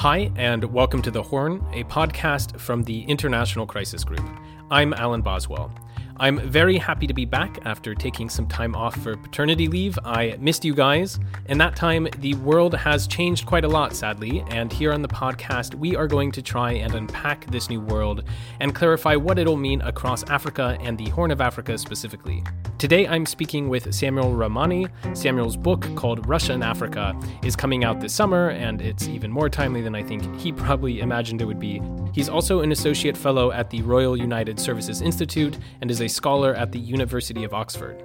Hi, and welcome to The Horn, a podcast from the International Crisis Group. I'm Alan Boswell. I'm very happy to be back after taking some time off for paternity leave. I missed you guys, and that time the world has changed quite a lot, sadly, and here on the podcast we are going to try and unpack this new world and clarify what it'll mean across Africa and the Horn of Africa specifically. Today I'm speaking with Samuel Ramani. Samuel's book called Russia in Africa is coming out this summer, and it's even more timely than I think he probably imagined it would be. He's also an associate fellow at the Royal United Services Institute and is a scholar at the University of Oxford.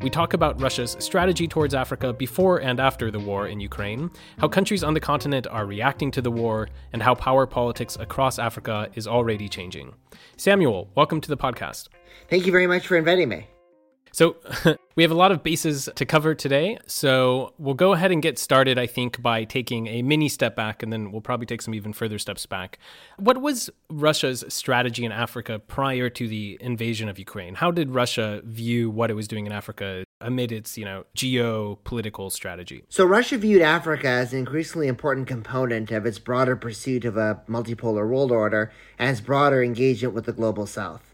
We talk about Russia's strategy towards Africa before and after the war in Ukraine, how countries on the continent are reacting to the war, and how power politics across Africa is already changing. Samuel, welcome to the podcast. Thank you very much for inviting me. So we have a lot of bases to cover today, so we'll go ahead and get started, I think, by taking a mini step back, and then we'll probably take some even further steps back. What was Russia's strategy in Africa prior to the invasion of Ukraine? How did Russia view what it was doing in Africa amid its, geopolitical strategy? So Russia viewed Africa as an increasingly important component of its broader pursuit of a multipolar world order and its broader engagement with the global south.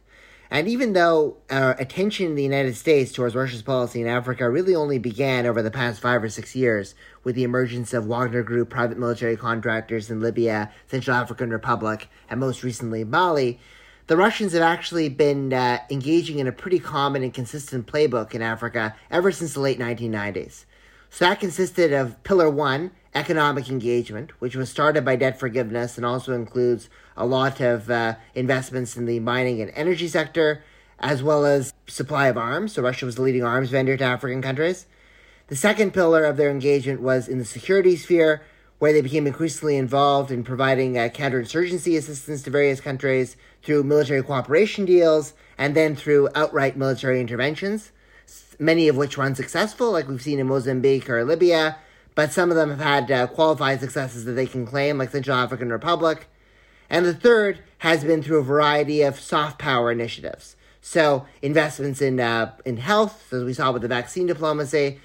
And even though attention in the United States towards Russia's policy in Africa really only began over the past 5 or 6 years with the emergence of Wagner Group private military contractors in Libya, Central African Republic, and most recently Mali, the Russians have actually been engaging in a pretty common and consistent playbook in Africa ever since the late 1990s. So that consisted of Pillar 1, economic engagement, which was started by debt forgiveness and also includes a lot of investments in the mining and energy sector, as well as supply of arms. So Russia was the leading arms vendor to African countries. The second pillar of their engagement was in the security sphere, where they became increasingly involved in providing counterinsurgency assistance to various countries through military cooperation deals and then through outright military interventions, many of which were unsuccessful, like we've seen in Mozambique or Libya, but some of them have had qualified successes that they can claim, like Central African Republic. And the third has been through a variety of soft power initiatives. So investments in health, as we saw with the vaccine diplomacy,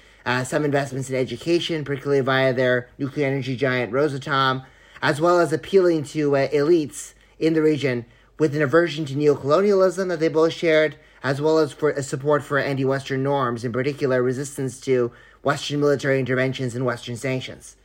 some investments in education, particularly via their nuclear energy giant Rosatom, as well as appealing to elites in the region with an aversion to neocolonialism that they both shared, as well as for support for anti-Western norms, in particular resistance to Western military interventions and Western sanctions.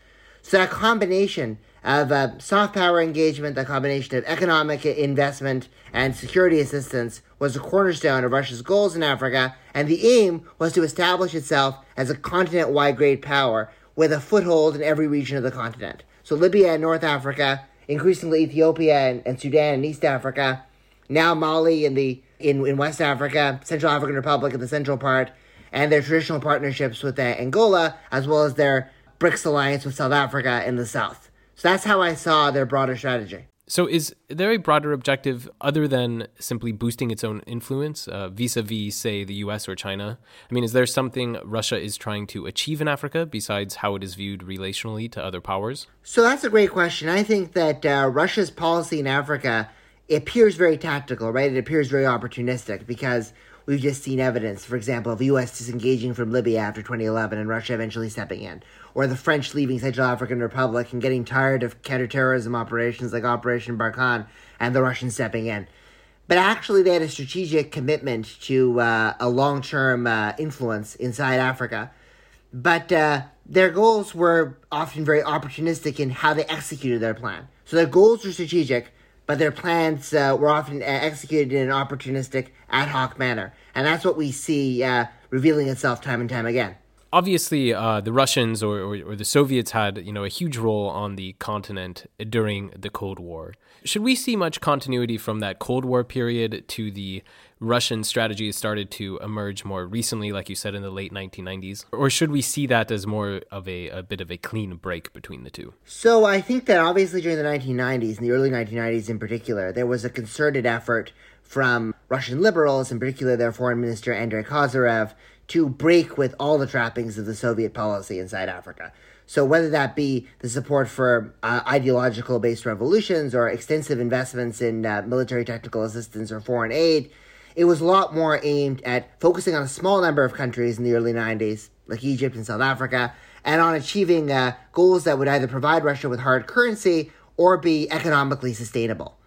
So that combination of soft power engagement, the combination of economic investment and security assistance was the cornerstone of Russia's goals in Africa, and the aim was to establish itself as a continent-wide great power with a foothold in every region of the continent. So Libya and North Africa, increasingly Ethiopia and Sudan and East Africa, now Mali in West Africa, Central African Republic in the central part, and their traditional partnerships with Angola, as well as their BRICS alliance with South Africa in the south. So that's how I saw their broader strategy. So is there a broader objective other than simply boosting its own influence vis-a-vis, say, the US or China? I mean, is there something Russia is trying to achieve in Africa besides how it is viewed relationally to other powers? So that's a great question. I think that Russia's policy in Africa appears very tactical, right? It appears very opportunistic because we've just seen evidence, for example, of the U.S. disengaging from Libya after 2011 and Russia eventually stepping in, or the French leaving Central African Republic and getting tired of counterterrorism operations like Operation Barkhane and the Russians stepping in. But actually, they had a strategic commitment to a long-term influence inside Africa. But their goals were often very opportunistic in how they executed their plan. So their goals were strategic, but their plans were often executed in an opportunistic, ad hoc manner. And that's what we see revealing itself time and time again. Obviously, the Russians or the Soviets had, a huge role on the continent during the Cold War. Should we see much continuity from that Cold War period to the Russian strategy started to emerge more recently, like you said, in the late 1990s? Or should we see that as more of a bit of a clean break between the two? So I think that obviously during the 1990s, and the early 1990s in particular, there was a concerted effort from Russian liberals, in particular their foreign minister Andrei Kozarev, to break with all the trappings of the Soviet policy inside Africa. So whether that be the support for ideological-based revolutions or extensive investments in military technical assistance or foreign aid, it was a lot more aimed at focusing on a small number of countries in the early 90s, like Egypt and South Africa, and on achieving goals that would either provide Russia with hard currency or be economically sustainable.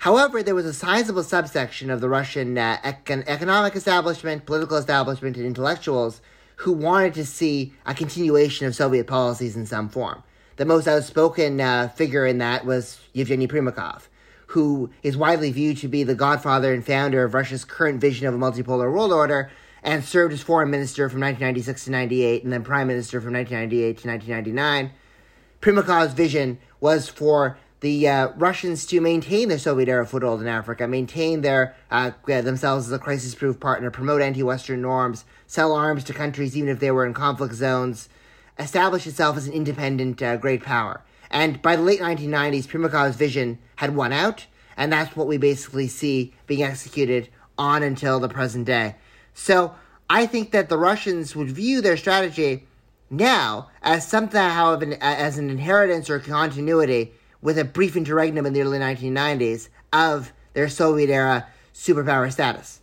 However, there was a sizable subsection of the Russian economic establishment, political establishment, and intellectuals who wanted to see a continuation of Soviet policies in some form. The most outspoken figure in that was Yevgeny Primakov, who is widely viewed to be the godfather and founder of Russia's current vision of a multipolar world order, and served as foreign minister from 1996 to 98, and then prime minister from 1998 to 1999. Primakov's vision was for the Russians to maintain their Soviet-era foothold in Africa, maintain their themselves as a crisis-proof partner, promote anti-Western norms, sell arms to countries even if they were in conflict zones, establish itself as an independent great power. And by the late 1990s, Primakov's vision had won out, and that's what we basically see being executed on until the present day. So I think that the Russians would view their strategy now as somehow as an inheritance or continuity, with a brief interregnum in the early 1990s, of their Soviet-era superpower status.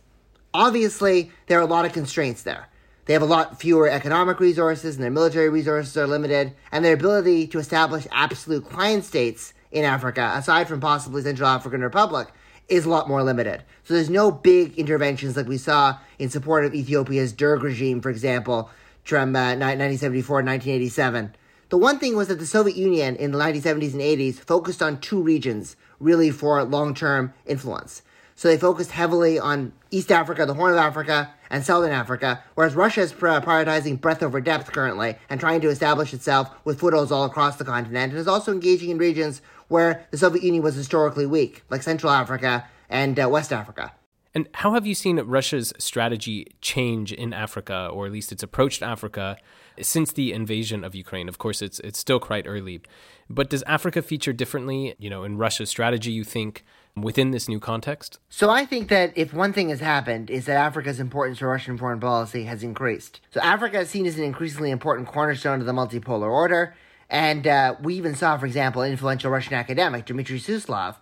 Obviously, there are a lot of constraints there. They have a lot fewer economic resources, and their military resources are limited, and their ability to establish absolute client states in Africa, aside from possibly Central African Republic, is a lot more limited. So there's no big interventions like we saw in support of Ethiopia's Derg regime, for example, from 1974 to 1987. The one thing was that the Soviet Union in the 1970s and 80s focused on two regions, really, for long-term influence. So they focused heavily on East Africa, the Horn of Africa, and Southern Africa, whereas Russia is prioritizing breadth over depth currently and trying to establish itself with footholds all across the continent, and is also engaging in regions where the Soviet Union was historically weak, like Central Africa and West Africa. And how have you seen Russia's strategy change in Africa, or at least its approach to Africa, since the invasion of Ukraine? Of course, it's still quite early. But does Africa feature differently, in Russia's strategy, you think, within this new context? So I think that if one thing has happened, is that Africa's importance to Russian foreign policy has increased. So Africa is seen as an increasingly important cornerstone of the multipolar order. And we even saw, for example, influential Russian academic Dmitry Suslov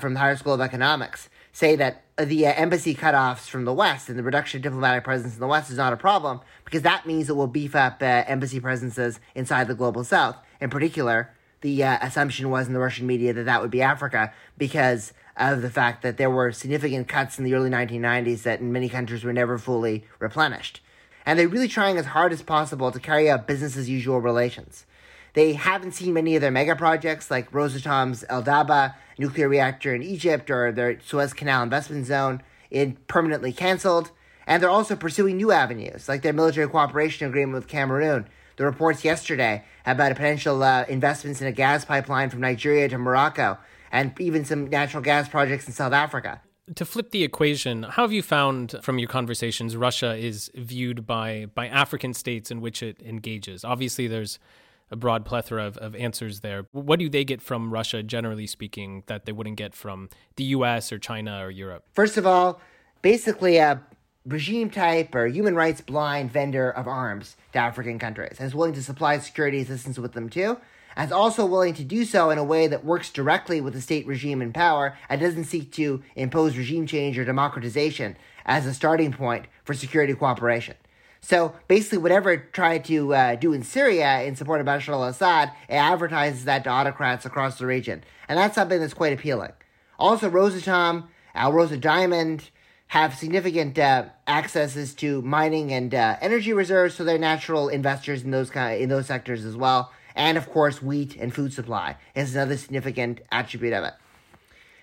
from the Higher School of Economics say that the embassy cutoffs from the West and the reduction of diplomatic presence in the West is not a problem, because that means it will beef up embassy presences inside the global South. In particular, the assumption was in the Russian media that would be Africa, because of the fact that there were significant cuts in the early 1990s that in many countries were never fully replenished. And they're really trying as hard as possible to carry out business-as-usual relations. They haven't seen many of their mega projects like Rosatom's El Daba nuclear reactor in Egypt or their Suez Canal investment zone permanently canceled. And they're also pursuing new avenues like their military cooperation agreement with Cameroon. The reports yesterday about a potential investments in a gas pipeline from Nigeria to Morocco, and even some natural gas projects in South Africa. To flip the equation, how have you found from your conversations Russia is viewed by African states in which it engages? Obviously, there's a broad plethora of answers there. What do they get from Russia, generally speaking, that they wouldn't get from the US or China or Europe? First of all, basically a regime type or human rights blind vendor of arms to African countries, and is willing to supply security assistance with them too, and is also willing to do so in a way that works directly with the state regime in power and doesn't seek to impose regime change or democratization as a starting point for security cooperation. So basically, whatever it tried to do in Syria in support of Bashar al-Assad, it advertises that to autocrats across the region. And that's something that's quite appealing. Also, Rosatom, Alrosa Diamond have significant accesses to mining and energy reserves, so they're natural investors in those sectors as well. And of course, wheat and food supply is another significant attribute of it.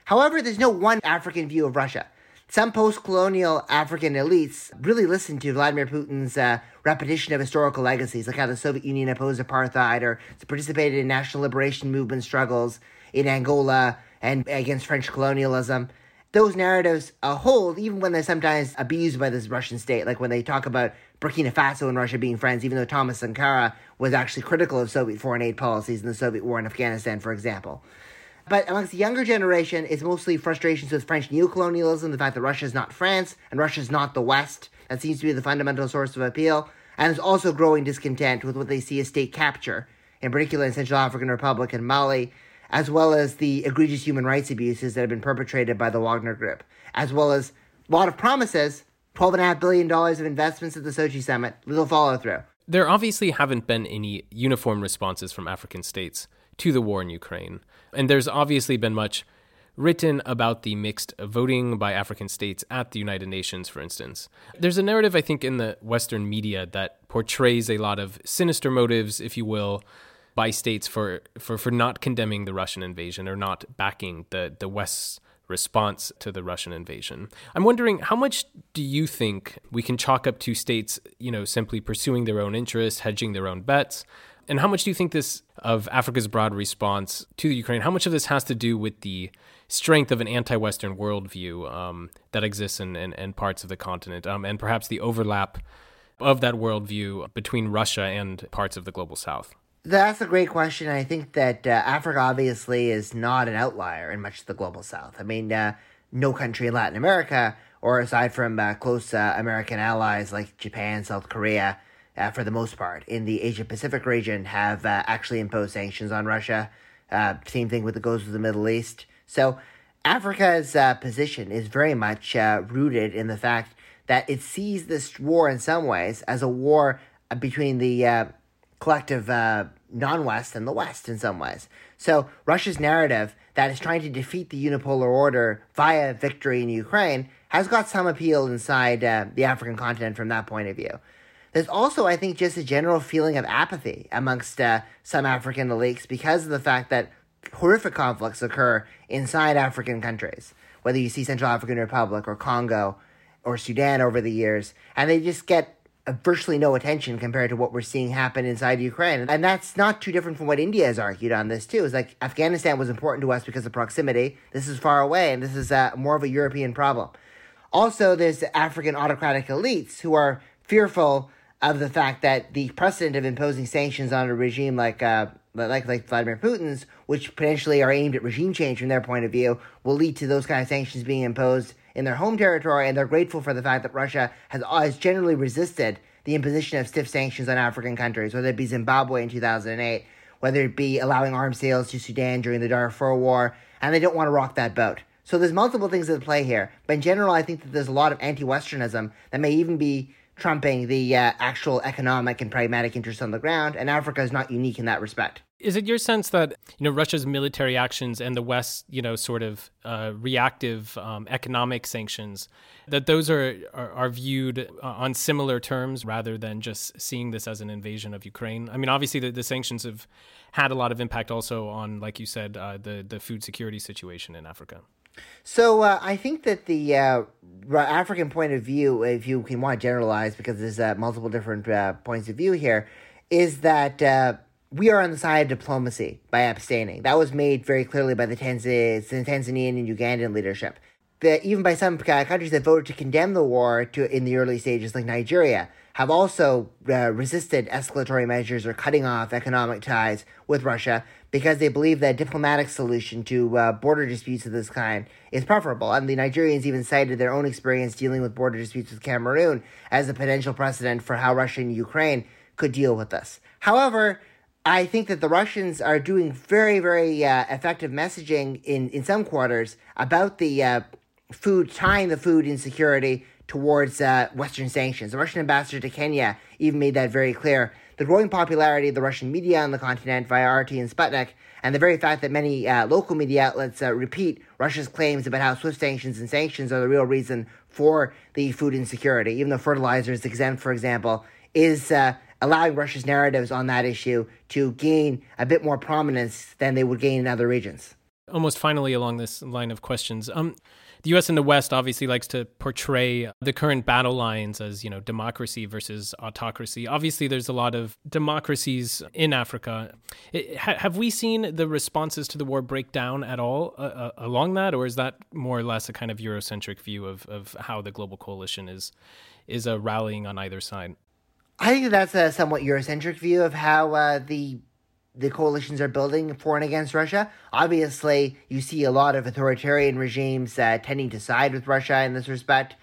However, there's no one African view of Russia. Some post-colonial African elites really listen to Vladimir Putin's repetition of historical legacies, like how the Soviet Union opposed apartheid or participated in national liberation movement struggles in Angola and against French colonialism. Those narratives hold, even when they're sometimes abused by this Russian state, like when they talk about Burkina Faso and Russia being friends, even though Thomas Sankara was actually critical of Soviet foreign aid policies in the Soviet war in Afghanistan, for example. But amongst the younger generation, it's mostly frustrations with French neocolonialism, the fact that Russia is not France and Russia is not the West. That seems to be the fundamental source of appeal. And there's also growing discontent with what they see as state capture, in particular in Central African Republic and Mali, as well as the egregious human rights abuses that have been perpetrated by the Wagner Group, as well as a lot of promises, $12.5 billion of investments at the Sochi summit, little follow-through. There obviously haven't been any uniform responses from African states to the war in Ukraine. And there's obviously been much written about the mixed voting by African states at the United Nations, for instance. There's a narrative, I think, in the Western media that portrays a lot of sinister motives, if you will, by states for not condemning the Russian invasion or not backing the West's response to the Russian invasion. I'm wondering, how much do you think we can chalk up to states, you know, simply pursuing their own interests, hedging their own bets? And how much do you think this of Africa's broad response to the Ukraine, how much of this has to do with the strength of an anti-Western worldview that exists in parts of the continent, and perhaps the overlap of that worldview between Russia and parts of the global south? That's a great question. I think that Africa obviously is not an outlier in much of the global south. I mean, no country in Latin America, or aside from close American allies like Japan, South Korea, for the most part, in the Asia-Pacific region have actually imposed sanctions on Russia. Same thing with the goes to the Middle East. So Africa's position is very much rooted in the fact that it sees this war in some ways as a war between the collective non-West and the West in some ways. So Russia's narrative that is trying to defeat the unipolar order via victory in Ukraine has got some appeal inside the African continent from that point of view. There's also, I think, just a general feeling of apathy amongst some African elites because of the fact that horrific conflicts occur inside African countries, whether you see Central African Republic or Congo or Sudan over the years, and they just get virtually no attention compared to what we're seeing happen inside Ukraine. And that's not too different from what India has argued on this, too. It's like Afghanistan was important to us because of proximity. This is far away, and this is more of a European problem. Also, there's African autocratic elites who are fearful of the fact that the precedent of imposing sanctions on a regime like Vladimir Putin's, which potentially are aimed at regime change from their point of view, will lead to those kind of sanctions being imposed in their home territory, and they're grateful for the fact that Russia has generally resisted the imposition of stiff sanctions on African countries, whether it be Zimbabwe in 2008, whether it be allowing arms sales to Sudan during the Darfur War, and they don't want to rock that boat. So there's multiple things at play here, but in general, I think that there's a lot of anti-Westernism that may even be trumping the actual economic and pragmatic interests on the ground, and Africa is not unique in that respect. Is it your sense that, you know, Russia's military actions and the West, you know, sort of reactive economic sanctions, that those are viewed on similar terms rather than just seeing this as an invasion of Ukraine? I mean, obviously the sanctions have had a lot of impact also on, like you said, the food security situation in Africa. So I think that the African point of view, if you can want to generalize, because there's multiple different points of view here, is that we are on the side of diplomacy by abstaining. That was made very clearly by the Tanzanian and Ugandan leadership. Even by some countries that voted to condemn the war in the early stages, like Nigeria, have also resisted escalatory measures or cutting off economic ties with Russia because they believe that a diplomatic solution to border disputes of this kind is preferable. And the Nigerians even cited their own experience dealing with border disputes with Cameroon as a potential precedent for how Russia and Ukraine could deal with this. However, I think that the Russians are doing very, very effective messaging in some quarters about the food, tying the food insecurity towards Western sanctions. The Russian ambassador to Kenya even made that very clear. The growing popularity of the Russian media on the continent via RT and Sputnik, and the very fact that many local media outlets repeat Russia's claims about how swift sanctions and sanctions are the real reason for the food insecurity, even though fertilizer is exempt, for example, is allowing Russia's narratives on that issue to gain a bit more prominence than they would gain in other regions. Almost finally along this line of questions, the U.S. and the West obviously likes to portray the current battle lines as, you know, democracy versus autocracy. Obviously, there's a lot of democracies in Africa. Have we seen the responses to the war break down at all along that, or is that more or less a kind of Eurocentric view of how the global coalition is rallying on either side? I think that's a somewhat Eurocentric view of how the coalitions are building for and against Russia. Obviously, you see a lot of authoritarian regimes tending to side with Russia in this respect.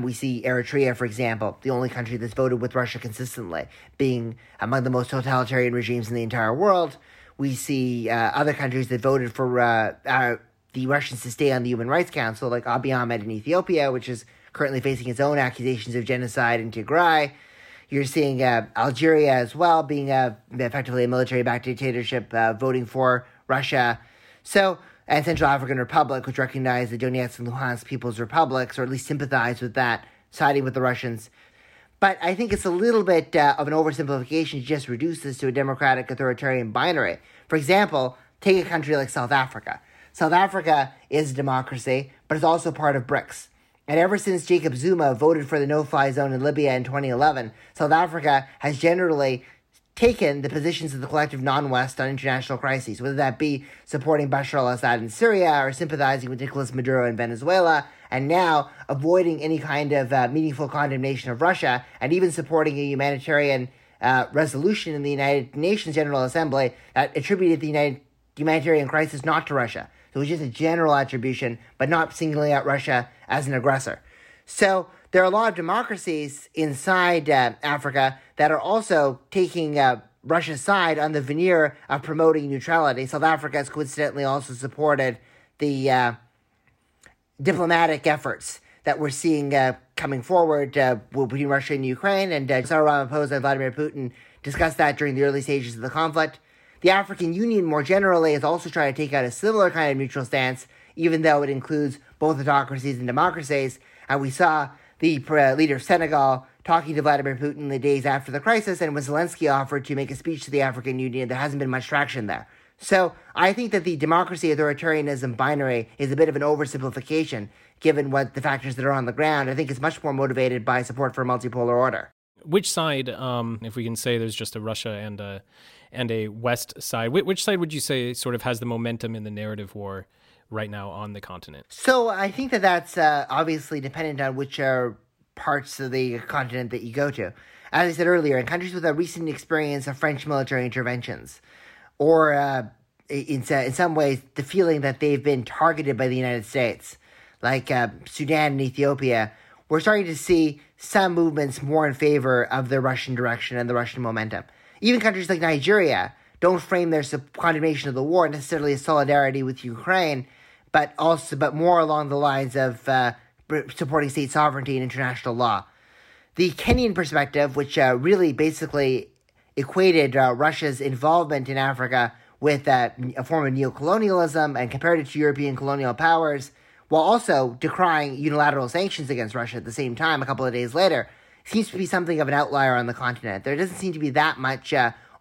We see Eritrea, for example, the only country that's voted with Russia consistently, being among the most totalitarian regimes in the entire world. We see other countries that voted for the Russians to stay on the Human Rights Council, like Abiy Ahmed in Ethiopia, which is currently facing its own accusations of genocide in Tigray. You're seeing Algeria as well being effectively a military-backed dictatorship voting for Russia. So, and Central African Republic, which recognized the Donetsk and Luhansk People's Republics, or at least sympathized with that, siding with the Russians. But I think it's a little bit of an oversimplification to just reduce this to a democratic authoritarian binary. For example, take a country like South Africa. South Africa is a democracy, but it's also part of BRICS. And ever since Jacob Zuma voted for the no-fly zone in Libya in 2011, South Africa has generally taken the positions of the collective non-West on international crises, whether that be supporting Bashar al-Assad in Syria or sympathizing with Nicolas Maduro in Venezuela, and now avoiding any kind of meaningful condemnation of Russia, and even supporting a humanitarian resolution in the United Nations General Assembly that attributed the humanitarian crisis not to Russia. So it was just a general attribution, but not singling out Russia as an aggressor. So there are a lot of democracies inside Africa that are also taking Russia's side on the veneer of promoting neutrality. South Africa has coincidentally also supported the diplomatic efforts that we're seeing coming forward between Russia and Ukraine, and Cyril Ramaphosa and Vladimir Putin discussed that during the early stages of the conflict. The African Union, more generally, is also trying to take out a similar kind of neutral stance, even though it includes both autocracies and democracies. And we saw the leader of Senegal talking to Vladimir Putin the days after the crisis, and when Zelensky offered to make a speech to the African Union, there hasn't been much traction there. So I think that the democracy-authoritarianism binary is a bit of an oversimplification, given what the factors that are on the ground. I think it's much more motivated by support for a multipolar order. Which side, if we can say there's just a Russia and a West side, which side would you say sort of has the momentum in the narrative war right now on the continent? So I think that that's obviously dependent on which parts of the continent that you go to. As I said earlier, in countries with a recent experience of French military interventions, or in some ways the feeling that they've been targeted by the United States, like Sudan and Ethiopia, we're starting to see some movements more in favor of the Russian direction and the Russian momentum. Even countries like Nigeria don't frame their condemnation of the war necessarily as solidarity with Ukraine, but more along the lines of supporting state sovereignty and international law. The Kenyan perspective, which really basically equated Russia's involvement in Africa with a form of neocolonialism and compared it to European colonial powers, while also decrying unilateral sanctions against Russia at the same time a couple of days later, seems to be something of an outlier on the continent. There doesn't seem to be that much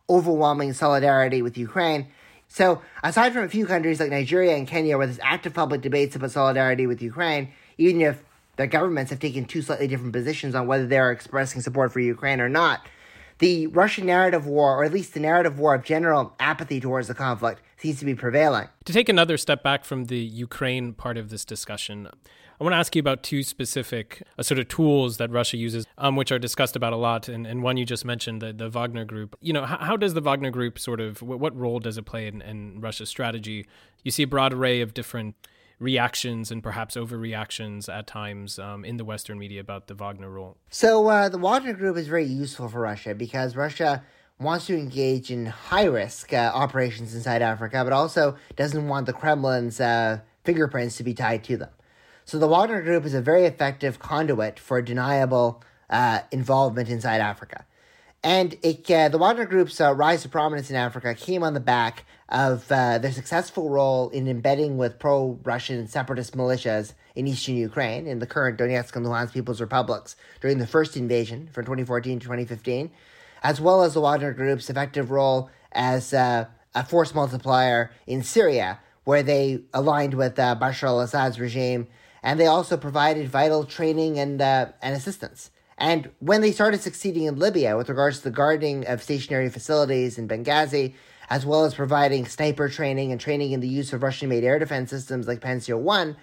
overwhelming solidarity with Ukraine. So aside from a few countries like Nigeria and Kenya where there's active public debates about solidarity with Ukraine, even if their governments have taken two slightly different positions on whether they're expressing support for Ukraine or not, the Russian narrative war, or at least the narrative war of general apathy towards the conflict, seems to be prevailing. To take another step back from the Ukraine part of this discussion, I want to ask you about two specific sort of tools that Russia uses, which are discussed about a lot, and one you just mentioned, the Wagner Group. You know, how does the Wagner Group sort of, what role does it play in Russia's strategy? You see a broad array of different reactions and perhaps overreactions at times in the Western media about the Wagner role. So the Wagner Group is very useful for Russia because Russia wants to engage in high-risk operations inside Africa, but also doesn't want the Kremlin's fingerprints to be tied to them. So the Wagner Group is a very effective conduit for deniable involvement inside Africa. And the Wagner Group's rise to prominence in Africa came on the back of their successful role in embedding with pro-Russian separatist militias in eastern Ukraine, in the current Donetsk and Luhansk People's Republics, during the first invasion from 2014 to 2015, as well as the Wagner Group's effective role as a force multiplier in Syria, where they aligned with Bashar al-Assad's regime, and they also provided vital training and assistance. And when they started succeeding in Libya with regards to the guarding of stationary facilities in Benghazi, as well as providing sniper training and training in the use of Russian-made air defense systems like Pantsir I,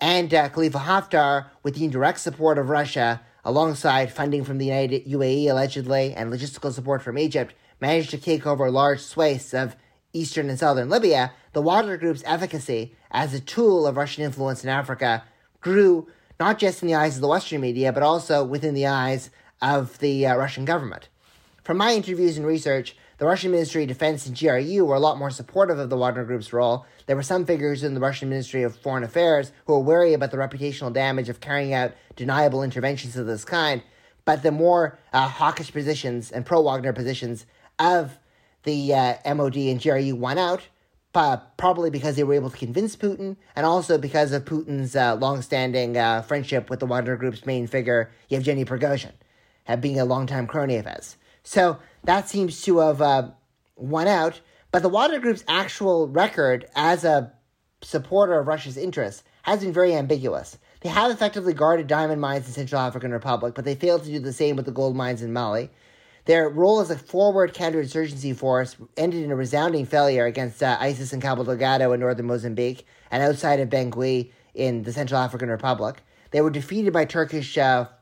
and Khalifa Haftar, with the indirect support of Russia, alongside funding from the UAE allegedly and logistical support from Egypt, managed to take over large swathes of eastern and southern Libya, the Wagner Group's efficacy as a tool of Russian influence in Africa grew not just in the eyes of the Western media, but also within the eyes of the Russian government. From my interviews and research, the Russian Ministry of Defense and GRU were a lot more supportive of the Wagner Group's role. There were some figures in the Russian Ministry of Foreign Affairs who were wary about the reputational damage of carrying out deniable interventions of this kind, but the more hawkish positions and pro-Wagner positions of the MOD and GRU won out, probably because they were able to convince Putin, and also because of Putin's long-standing friendship with the Wagner Group's main figure, Yevgeny Prigozhin, being a long-time crony of his. So that seems to have won out, but the Wagner Group's actual record as a supporter of Russia's interests has been very ambiguous. They have effectively guarded diamond mines in Central African Republic, but they failed to do the same with the gold mines in Mali. Their role as a forward counterinsurgency force ended in a resounding failure against ISIS in Cabo Delgado in northern Mozambique and outside of Bangui in the Central African Republic. They were defeated by Turkish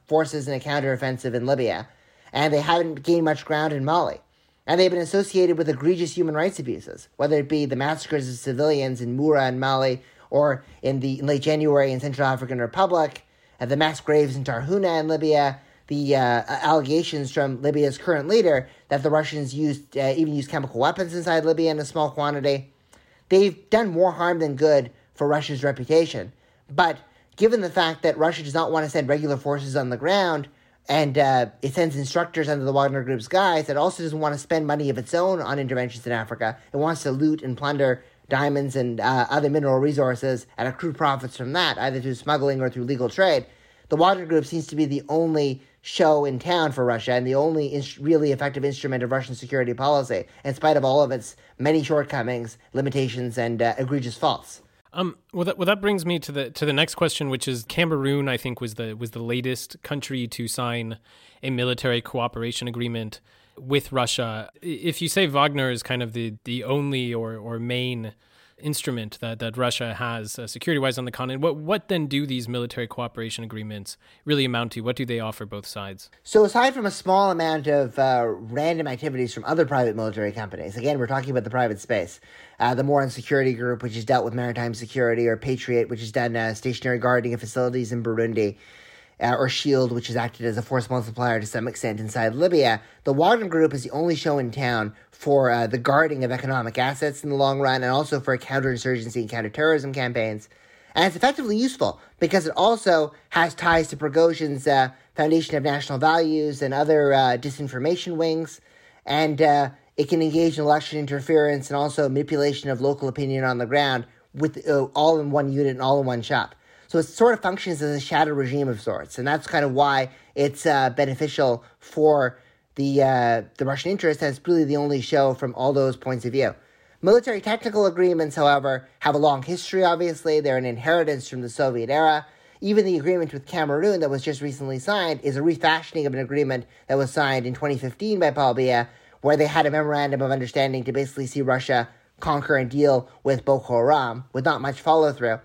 forces in a counteroffensive in Libya, and they haven't gained much ground in Mali. And they've been associated with egregious human rights abuses, whether it be the massacres of civilians in Moura in Mali, or in late January in Central African Republic, the mass graves in Tarhuna in Libya, the allegations from Libya's current leader that the Russians even used chemical weapons inside Libya in a small quantity. They've done more harm than good for Russia's reputation. But given the fact that Russia does not want to send regular forces on the ground, and it sends instructors under the Wagner Group's guise, it also doesn't want to spend money of its own on interventions in Africa. It wants to loot and plunder diamonds and other mineral resources and accrue profits from that, either through smuggling or through legal trade. The Wagner Group seems to be the only show in town for Russia and the only really effective instrument of Russian security policy, in spite of all of its many shortcomings, limitations, and egregious faults. Well, that brings me to the next question, which is Cameroon, I think, was the latest country to sign a military cooperation agreement with Russia. If you say Wagner is kind of the only or main instrument that Russia has security-wise on the continent, what then do these military cooperation agreements really amount to? What do they offer both sides? So aside from a small amount of random activities from other private military companies, again, we're talking about the private space, the Morin Security Group, which has dealt with maritime security, or Patriot, which has done stationary guarding of facilities in Burundi, or SHIELD, which has acted as a force multiplier to some extent inside Libya, the Wagner Group is the only show in town for the guarding of economic assets in the long run, and also for counterinsurgency and counterterrorism campaigns. And it's effectively useful because it also has ties to Prigozhin's Foundation of National Values and other disinformation wings, and it can engage in election interference and also manipulation of local opinion on the ground with all in one unit and all in one shop. So it sort of functions as a shadow regime of sorts, and that's kind of why it's beneficial for the Russian interest, and it's really the only show from all those points of view. Military technical agreements, however, have a long history, obviously. They're an inheritance from the Soviet era. Even the agreement with Cameroon that was just recently signed is a refashioning of an agreement that was signed in 2015 by Paul Biya, where they had a memorandum of understanding to basically see Russia conquer and deal with Boko Haram, with not much follow-through.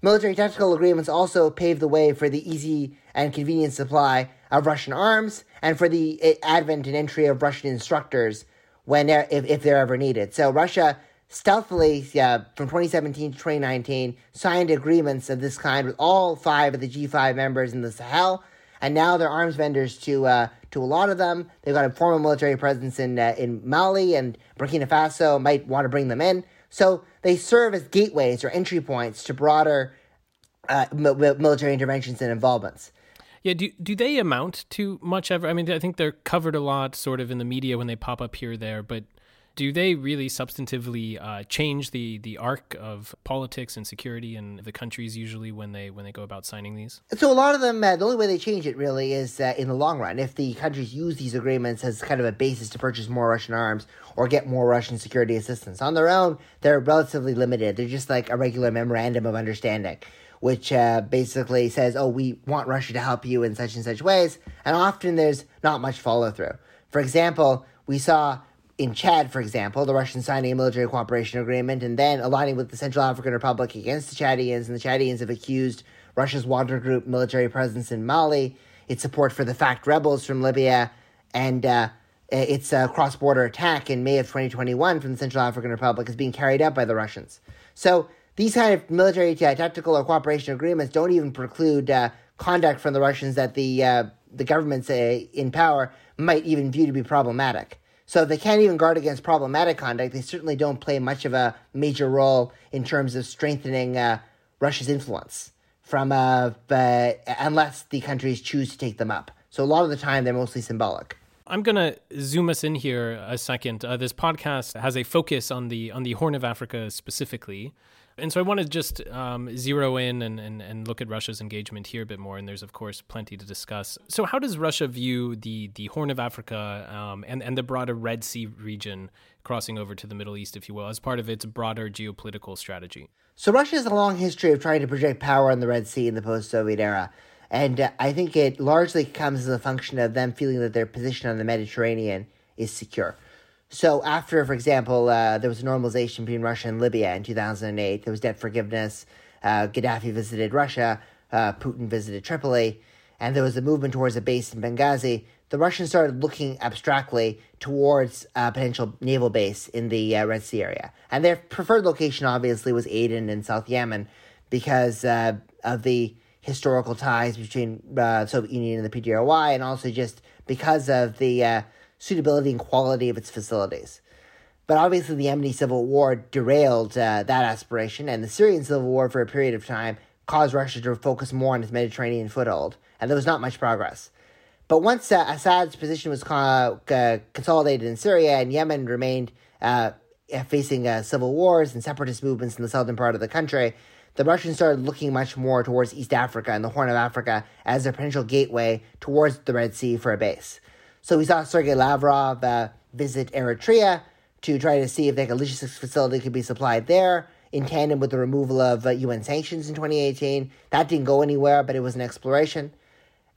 Military tactical agreements also paved the way for the easy and convenient supply of Russian arms and for the advent and entry of Russian instructors if they're ever needed. So Russia stealthily, from 2017 to 2019, signed agreements of this kind with all five of the G5 members in the Sahel, and now they're arms vendors to a lot of them. They've got a formal military presence in Mali, and Burkina Faso might want to bring them in. So they serve as gateways or entry points to broader military interventions and involvements. Yeah, do they amount to much ever? I mean, I think they're covered a lot sort of in the media when they pop up here or there, but do they really substantively change the arc of politics and security in the countries usually when they go about signing these? So a lot of them, the only way they change it really is in the long run. If the countries use these agreements as kind of a basis to purchase more Russian arms or get more Russian security assistance. On their own, they're relatively limited. They're just like a regular memorandum of understanding, which basically says, oh, we want Russia to help you in such and such ways. And often there's not much follow through. For example, we saw in Chad, for example, the Russians signing a military cooperation agreement and then aligning with the Central African Republic against the Chadians, and the Chadians have accused Russia's Wagner Group military presence in Mali, its support for the FACT rebels from Libya, and its cross-border attack in May of 2021 from the Central African Republic is being carried out by the Russians. So these kind of military tactical or cooperation agreements don't even preclude conduct from the Russians that the governments in power might even view to be problematic. So they can't even guard against problematic conduct. They certainly don't play much of a major role in terms of strengthening Russia's influence unless the countries choose to take them up. So a lot of the time, they're mostly symbolic. I'm going to zoom us in here a second. This podcast has a focus on the Horn of Africa specifically. And so I want to just zero in and look at Russia's engagement here a bit more. And there's, of course, plenty to discuss. So how does Russia view the Horn of Africa and the broader Red Sea region crossing over to the Middle East, if you will, as part of its broader geopolitical strategy? So Russia has a long history of trying to project power on the Red Sea in the post-Soviet era. And I think it largely comes as a function of them feeling that their position on the Mediterranean is secure. So after, for example, there was a normalization between Russia and Libya in 2008, there was debt forgiveness, Gaddafi visited Russia, Putin visited Tripoli, and there was a movement towards a base in Benghazi, the Russians started looking abstractly towards a potential naval base in the Red Sea area. And their preferred location, obviously, was Aden in South Yemen because of the historical ties between the Soviet Union and the PDRY, and also just because of the suitability and quality of its facilities. But obviously the Yemeni civil war derailed that aspiration, and the Syrian civil war for a period of time caused Russia to focus more on its Mediterranean foothold, and there was not much progress. But once Assad's position was consolidated in Syria, and Yemen remained facing civil wars and separatist movements in the southern part of the country, the Russians started looking much more towards East Africa and the Horn of Africa as their potential gateway towards the Red Sea for a base. So we saw Sergei Lavrov visit Eritrea to try to see if the logistics facility could be supplied there, in tandem with the removal of UN sanctions in 2018. That didn't go anywhere, but it was an exploration.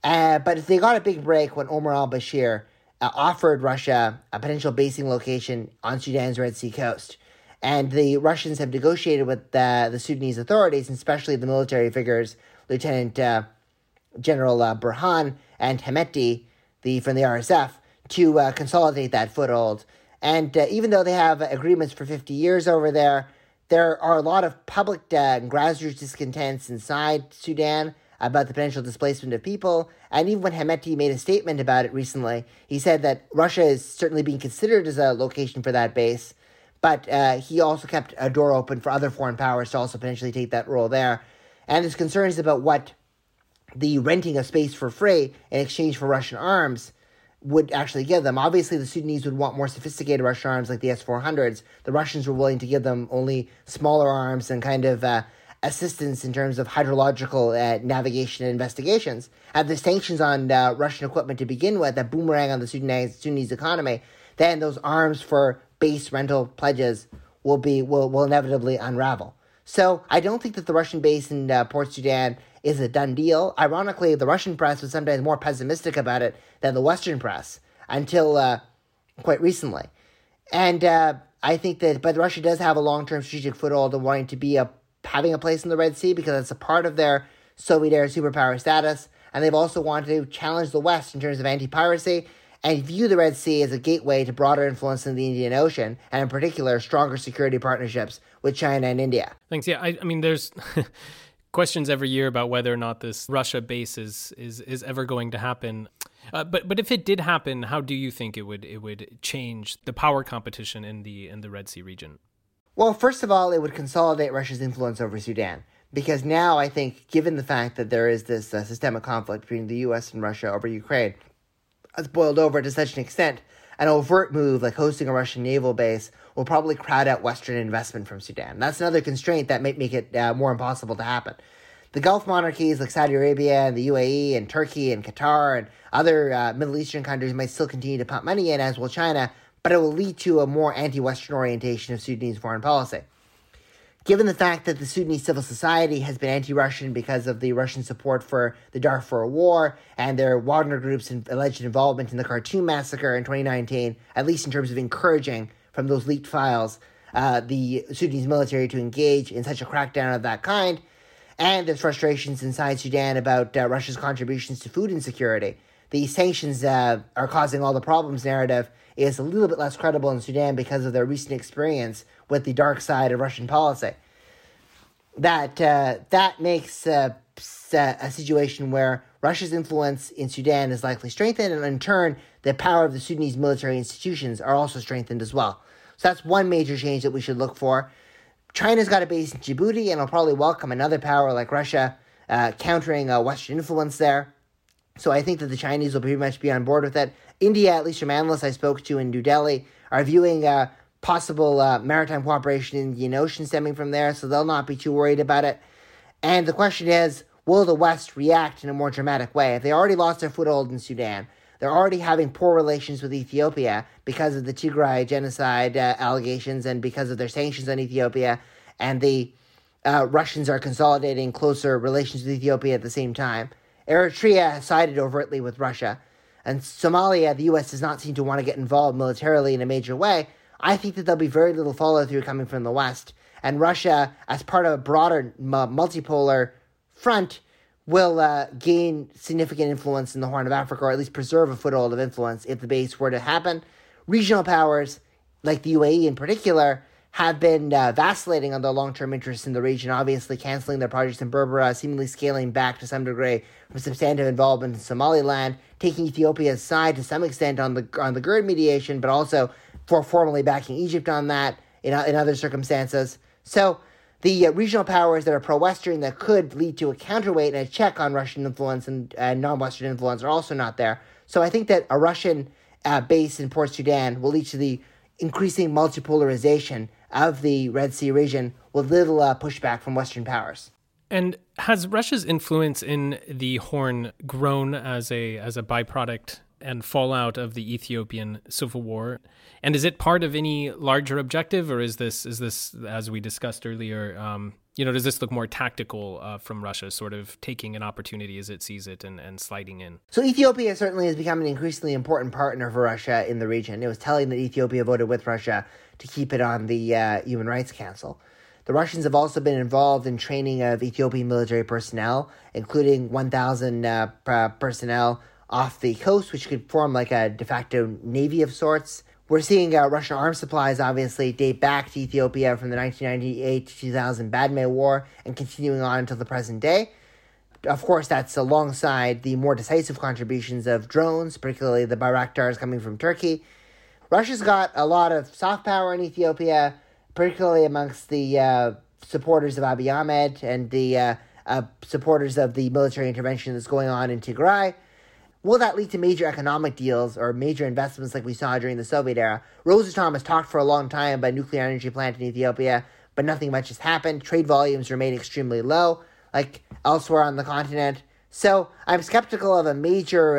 But they got a big break when Omar al-Bashir offered Russia a potential basing location on Sudan's Red Sea coast. And the Russians have negotiated with the Sudanese authorities, and especially the military figures, Lieutenant General Burhan and Hemeti from the RSF, to consolidate that foothold. And even though they have agreements for 50 years over there, there are a lot of public and grassroots discontents inside Sudan about the potential displacement of people. And even when Hemeti made a statement about it recently, he said that Russia is certainly being considered as a location for that base. But he also kept a door open for other foreign powers to also potentially take that role there. And there's concerns about what the renting of space for free in exchange for Russian arms would actually give them. Obviously, the Sudanese would want more sophisticated Russian arms like the S-400s. The Russians were willing to give them only smaller arms and kind of assistance in terms of hydrological navigation and investigations. And the sanctions on Russian equipment to begin with, that boomerang on the Sudanese economy, then those arms for base rental pledges will inevitably unravel. So I don't think that the Russian base in Port Sudan is a done deal. Ironically, the Russian press was sometimes more pessimistic about it than the Western press until quite recently. And I think that, but Russia does have a long-term strategic foothold of wanting to be having a place in the Red Sea because it's a part of their Soviet era superpower status. And they've also wanted to challenge the West in terms of anti-piracy and view the Red Sea as a gateway to broader influence in the Indian Ocean, and in particular, stronger security partnerships with China and India. Thanks. Yeah, I mean, there's questions every year about whether or not this Russia base is ever going to happen. But if it did happen, how do you think it would change the power competition in the Red Sea region? Well, first of all, it would consolidate Russia's influence over Sudan. Because now, I think, given the fact that there is this systemic conflict between the U.S. and Russia over Ukraine, it's boiled over to such an extent, an overt move like hosting a Russian naval base will probably crowd out Western investment from Sudan. That's another constraint that might make it more impossible to happen. The Gulf monarchies like Saudi Arabia and the UAE and Turkey and Qatar and other Middle Eastern countries might still continue to pump money in, as will China, but it will lead to a more anti-Western orientation of Sudanese foreign policy. Given the fact that the Sudanese civil society has been anti-Russian because of the Russian support for the Darfur War and their Wagner Group's alleged involvement in the Khartoum massacre in 2019, at least in terms of encouraging, from those leaked files, the Sudanese military to engage in such a crackdown of that kind, and there's frustrations inside Sudan about Russia's contributions to food insecurity. The sanctions are causing all the problems narrative is a little bit less credible in Sudan because of their recent experience with the dark side of Russian policy. That makes a situation where Russia's influence in Sudan is likely strengthened, and in turn, the power of the Sudanese military institutions are also strengthened as well. So that's one major change that we should look for. China's got a base in Djibouti, and will probably welcome another power like Russia countering Western influence there. So I think that the Chinese will pretty much be on board with that. India, at least from analysts I spoke to in New Delhi, are viewing possible maritime cooperation in the Indian Ocean stemming from there, so they'll not be too worried about it. And the question is, will the West react in a more dramatic way? If they already lost their foothold in Sudan, they're already having poor relations with Ethiopia because of the Tigray genocide allegations and because of their sanctions on Ethiopia, and the Russians are consolidating closer relations with Ethiopia at the same time. Eritrea sided overtly with Russia. And Somalia, the U.S. does not seem to want to get involved militarily in a major way. I think that there'll be very little follow-through coming from the West. And Russia, as part of a broader multipolar front, will gain significant influence in the Horn of Africa, or at least preserve a foothold of influence if the base were to happen. Regional powers, like the UAE in particular, have been vacillating on their long-term interests in the region, obviously canceling their projects in Berbera, seemingly scaling back to some degree from substantive involvement in Somaliland, taking Ethiopia's side to some extent on the GERD mediation, but also for formally backing Egypt on that in other circumstances. So the regional powers that are pro-Western that could lead to a counterweight and a check on Russian influence and non-Western influence are also not there. So I think that a Russian base in Port Sudan will lead to the increasing multipolarization of the Red Sea region with little pushback from Western powers. And has Russia's influence in the Horn grown as a byproduct and fallout of the Ethiopian civil war? And is it part of any larger objective, or is this as we discussed earlier? Does this look more tactical from Russia, sort of taking an opportunity as it sees it and sliding in? So Ethiopia certainly has become an increasingly important partner for Russia in the region. It was telling that Ethiopia voted with Russia to keep it on the Human Rights Council. The Russians have also been involved in training of Ethiopian military personnel, including 1,000 personnel off the coast, which could form like a de facto navy of sorts. We're seeing Russian arms supplies obviously date back to Ethiopia from the 1998 to 2000 Badme War and continuing on until the present day. Of course, that's alongside the more decisive contributions of drones, particularly the Bayraktars coming from Turkey. Russia's got a lot of soft power in Ethiopia, particularly amongst the supporters of Abiy Ahmed and the supporters of the military intervention that's going on in Tigray. Will that lead to major economic deals or major investments like we saw during the Soviet era? Rosatom has talked for a long time about a nuclear energy plant in Ethiopia, but nothing much has happened. Trade volumes remain extremely low, like elsewhere on the continent. So I'm skeptical of a major,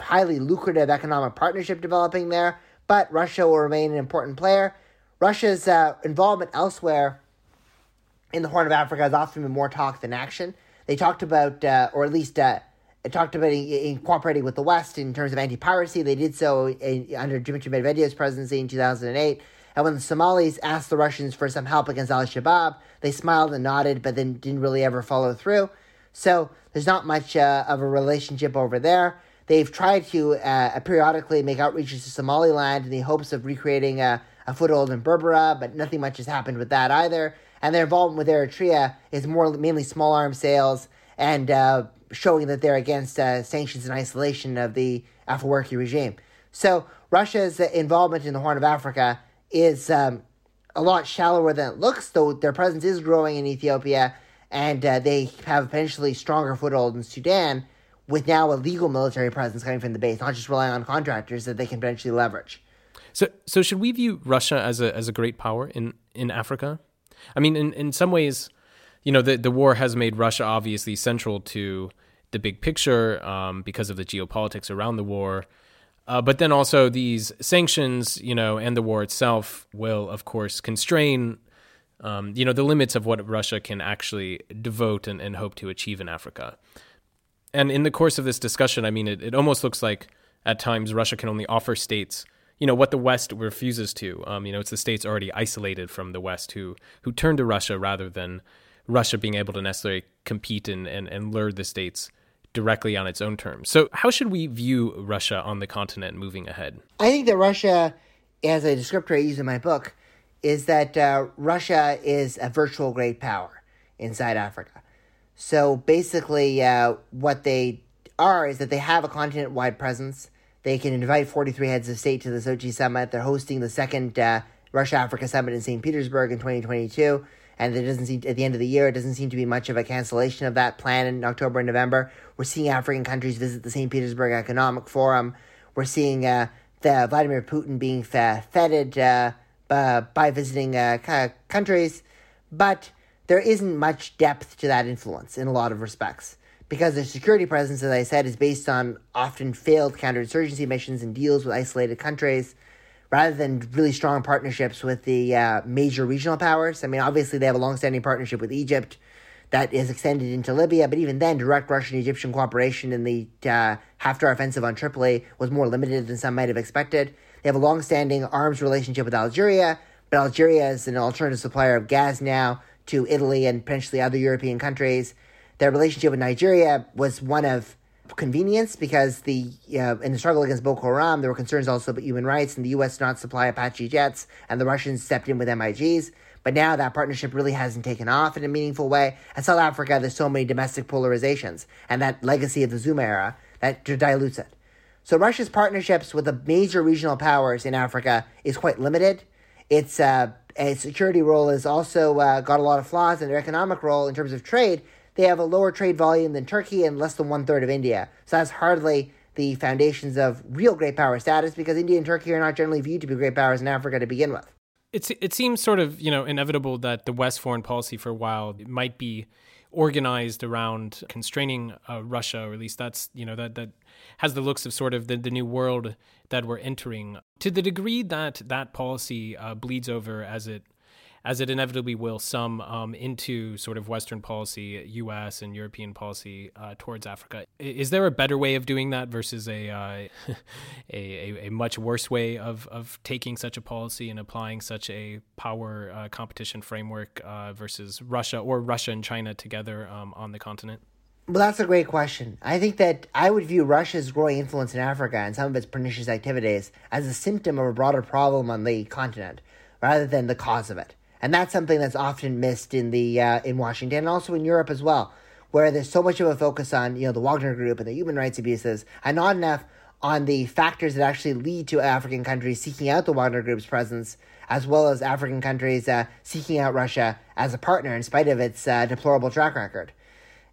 highly lucrative economic partnership developing there, but Russia will remain an important player. Russia's involvement elsewhere in the Horn of Africa has often been more talk than action. They talked about, or at least... It talked about in cooperating with the West in terms of anti-piracy. They did so under Dmitry Medvedev's presidency in 2008. And when the Somalis asked the Russians for some help against al-Shabaab, they smiled and nodded, but then didn't really ever follow through. So there's not much of a relationship over there. They've tried to periodically make outreaches to Somaliland in the hopes of recreating a foothold in Berbera, but nothing much has happened with that either. And their involvement with Eritrea is mainly small arms sales and... showing that they're against sanctions and isolation of the Afwerki regime. So Russia's involvement in the Horn of Africa is a lot shallower than it looks, though their presence is growing in Ethiopia, and they have a potentially stronger foothold in Sudan, with now a legal military presence coming from the base, not just relying on contractors that they can potentially leverage. So should we view Russia as a great power in Africa? I mean, in some ways... the war has made Russia obviously central to the big picture because of the geopolitics around the war. But then also these sanctions, and the war itself will, of course, constrain, the limits of what Russia can actually devote and hope to achieve in Africa. And in the course of this discussion, I mean, it almost looks like at times Russia can only offer states what the West refuses to. It's the states already isolated from the West who turn to Russia rather than Russia being able to necessarily compete and lure the states directly on its own terms. So how should we view Russia on the continent moving ahead? I think that Russia, as a descriptor I use in my book, is that Russia is a virtual great power inside Africa. So basically what they are is that they have a continent-wide presence. They can invite 43 heads of state to the Sochi summit. They're hosting the second Russia-Africa summit in St. Petersburg in 2022. and there doesn't seem, at the end of the year, it doesn't seem to be much of a cancellation of that plan in October and November. We're seeing African countries visit the St. Petersburg Economic Forum. We're seeing the Vladimir Putin being feted by visiting countries. But there isn't much depth to that influence in a lot of respects, because their security presence, as I said, is based on often failed counterinsurgency missions and deals with isolated countries, rather than really strong partnerships with the major regional powers. I mean, obviously, they have a long-standing partnership with Egypt that is extended into Libya, but even then, direct Russian-Egyptian cooperation in the Haftar offensive on Tripoli was more limited than some might have expected. They have a long-standing arms relationship with Algeria, but Algeria is an alternative supplier of gas now to Italy and potentially other European countries. Their relationship with Nigeria was one of convenience, because in the struggle against Boko Haram, there were concerns also about human rights, and the U.S. did not supply Apache jets, and the Russians stepped in with MiGs. But now that partnership really hasn't taken off in a meaningful way. And South Africa, there's so many domestic polarizations, and that legacy of the Zuma era, that dilutes it. So Russia's partnerships with the major regional powers in Africa is quite limited. Its security role is also got a lot of flaws, and their economic role in terms of trade, they have a lower trade volume than Turkey and less than one-third of India. So that's hardly the foundations of real great power status, because India and Turkey are not generally viewed to be great powers in Africa to begin with. It seems sort of, inevitable that the West foreign policy for a while might be organized around constraining Russia, or at least that's, that has the looks of sort of the new world that we're entering. To the degree that that policy bleeds over as it inevitably will, some into sort of Western policy, U.S. and European policy towards Africa. Is there a better way of doing that versus a much worse way of taking such a policy and applying such a power competition framework versus Russia, or Russia and China together on the continent? Well, that's a great question. I think that I would view Russia's growing influence in Africa and some of its pernicious activities as a symptom of a broader problem on the continent rather than the cause of it. And that's something that's often missed in the in Washington and also in Europe as well, where there's so much of a focus on the Wagner Group and the human rights abuses, and not enough on the factors that actually lead to African countries seeking out the Wagner Group's presence, as well as African countries seeking out Russia as a partner in spite of its deplorable track record.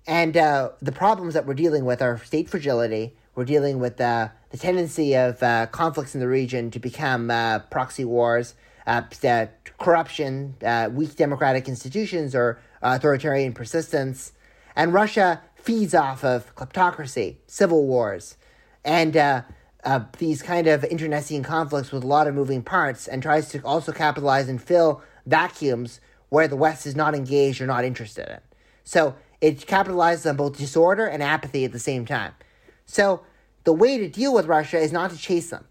And the problems that we're dealing with are state fragility. We're dealing with the tendency of conflicts in the region to become proxy wars, corruption, weak democratic institutions, or authoritarian persistence. And Russia feeds off of kleptocracy, civil wars, and these kind of internecine conflicts with a lot of moving parts, and tries to also capitalize and fill vacuums where the West is not engaged or not interested in. So it capitalizes on both disorder and apathy at the same time. So the way to deal with Russia is not to chase them.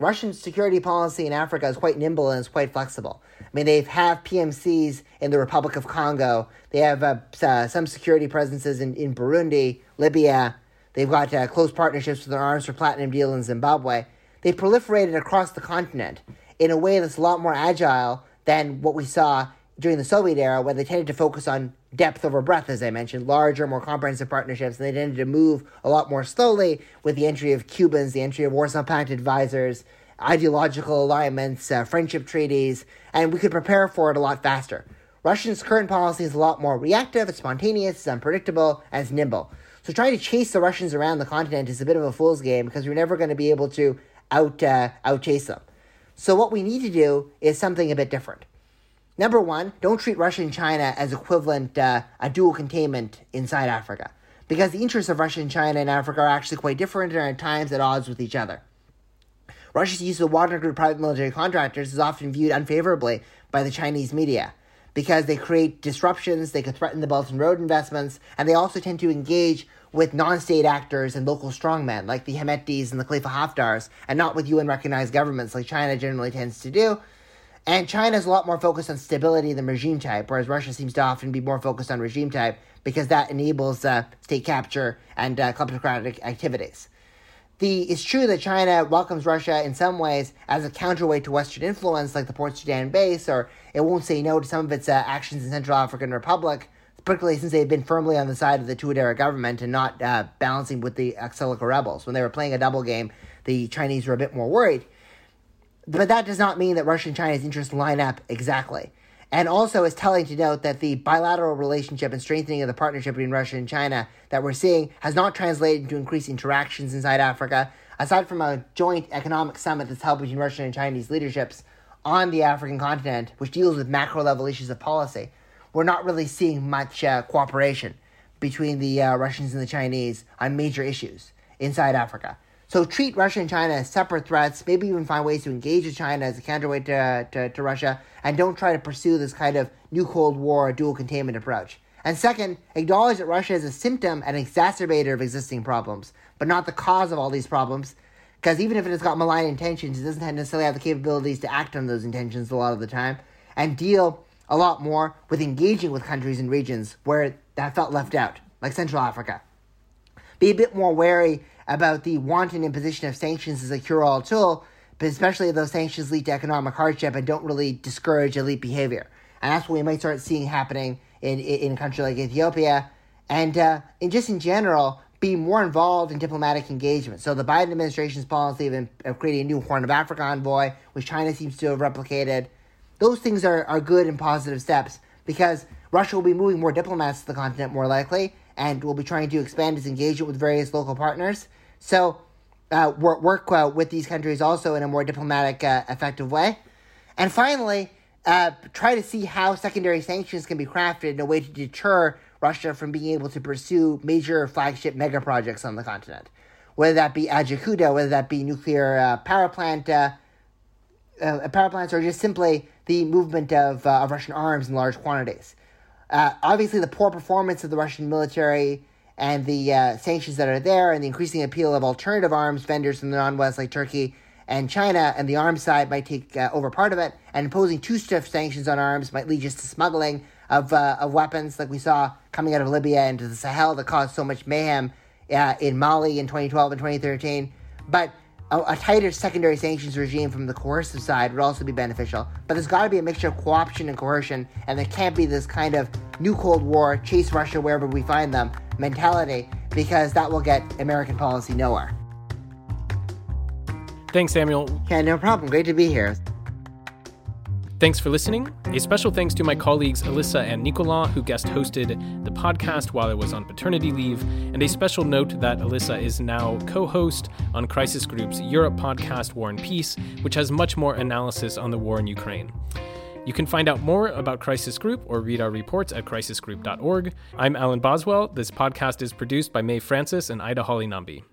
Russian security policy in Africa is quite nimble and it's quite flexible. I mean, they have PMCs in the Republic of Congo. They have some security presences in Burundi, Libya. They've got close partnerships with an arms for platinum deal in Zimbabwe. They've proliferated across the continent in a way that's a lot more agile than what we saw during the Soviet era, where they tended to focus on depth over breadth, as I mentioned, larger, more comprehensive partnerships, and they tended to move a lot more slowly with the entry of Cubans, the entry of Warsaw Pact advisors, ideological alignments, friendship treaties, and we could prepare for it a lot faster. Russia's current policy is a lot more reactive, it's spontaneous, it's unpredictable, and it's nimble. So trying to chase the Russians around the continent is a bit of a fool's game, because we're never going to be able to out-chase them. So what we need to do is something a bit different. Number one, don't treat Russia and China as equivalent, a dual containment inside Africa, because the interests of Russia and China in Africa are actually quite different and are at times at odds with each other. Russia's use of the Wagner Group private military contractors is often viewed unfavorably by the Chinese media, because they create disruptions, they could threaten the Belt and Road investments, and they also tend to engage with non-state actors and local strongmen like the Hemedtis and the Khalifa Haftars, and not with UN-recognized governments like China generally tends to do. And China's a lot more focused on stability than regime type, whereas Russia seems to often be more focused on regime type, because that enables state capture and kleptocratic activities. It's true that China welcomes Russia in some ways as a counterweight to Western influence, like the Port Sudan base, or it won't say no to some of its actions in Central African Republic, particularly since they've been firmly on the side of the Touadera government and not balancing with the Exilica rebels. When they were playing a double game, the Chinese were a bit more worried. But that does not mean that Russia and China's interests line up exactly. And also it's telling to note that the bilateral relationship and strengthening of the partnership between Russia and China that we're seeing has not translated into increased interactions inside Africa. Aside from a joint economic summit that's held between Russian and Chinese leaderships on the African continent, which deals with macro-level issues of policy, we're not really seeing much cooperation between the Russians and the Chinese on major issues inside Africa. So treat Russia and China as separate threats, maybe even find ways to engage with China as a counterweight to Russia, and don't try to pursue this kind of new Cold War dual containment approach. And second, acknowledge that Russia is a symptom and exacerbator of existing problems, but not the cause of all these problems, because even if it has got malign intentions, it doesn't necessarily have the capabilities to act on those intentions a lot of the time, and deal a lot more with engaging with countries and regions where that felt left out, like Central Africa. Be a bit more wary about the wanton imposition of sanctions as a cure-all tool, but especially if those sanctions lead to economic hardship and don't really discourage elite behavior. And that's what we might start seeing happening in a country like Ethiopia. And just in general, be more involved in diplomatic engagement. So the Biden administration's policy of creating a new Horn of Africa envoy, which China seems to have replicated, those things are good and positive steps, because Russia will be moving more diplomats to the continent more likely, and will be trying to expand its engagement with various local partners. So work with these countries also in a more diplomatic, effective way. And finally, try to see how secondary sanctions can be crafted in a way to deter Russia from being able to pursue major flagship mega projects on the continent, whether that be Ajakuta, whether that be nuclear power plants, or just simply the movement of Russian arms in large quantities. Obviously, the poor performance of the Russian military and the sanctions that are there, and the increasing appeal of alternative arms vendors from the non-West like Turkey and China, and the arms side might take over part of it. And imposing too stiff sanctions on arms might lead just to smuggling of weapons, like we saw coming out of Libya into the Sahel, that caused so much mayhem in Mali in 2012 and 2013. But a tighter secondary sanctions regime from the coercive side would also be beneficial. But there's got to be a mixture of co-option and coercion, and there can't be this kind of new Cold War, chase Russia wherever we find them mentality, because that will get American policy nowhere. Thanks, Samuel. Yeah, no problem. Great to be here. Thanks for listening. A special thanks to my colleagues Alyssa and Nicolas, who guest hosted the podcast while I was on paternity leave. And a special note that Alyssa is now co-host on Crisis Group's Europe podcast, War and Peace, which has much more analysis on the war in Ukraine. You can find out more about Crisis Group or read our reports at crisisgroup.org. I'm Alan Boswell. This podcast is produced by Mae Francis and Ida Holly Nambi.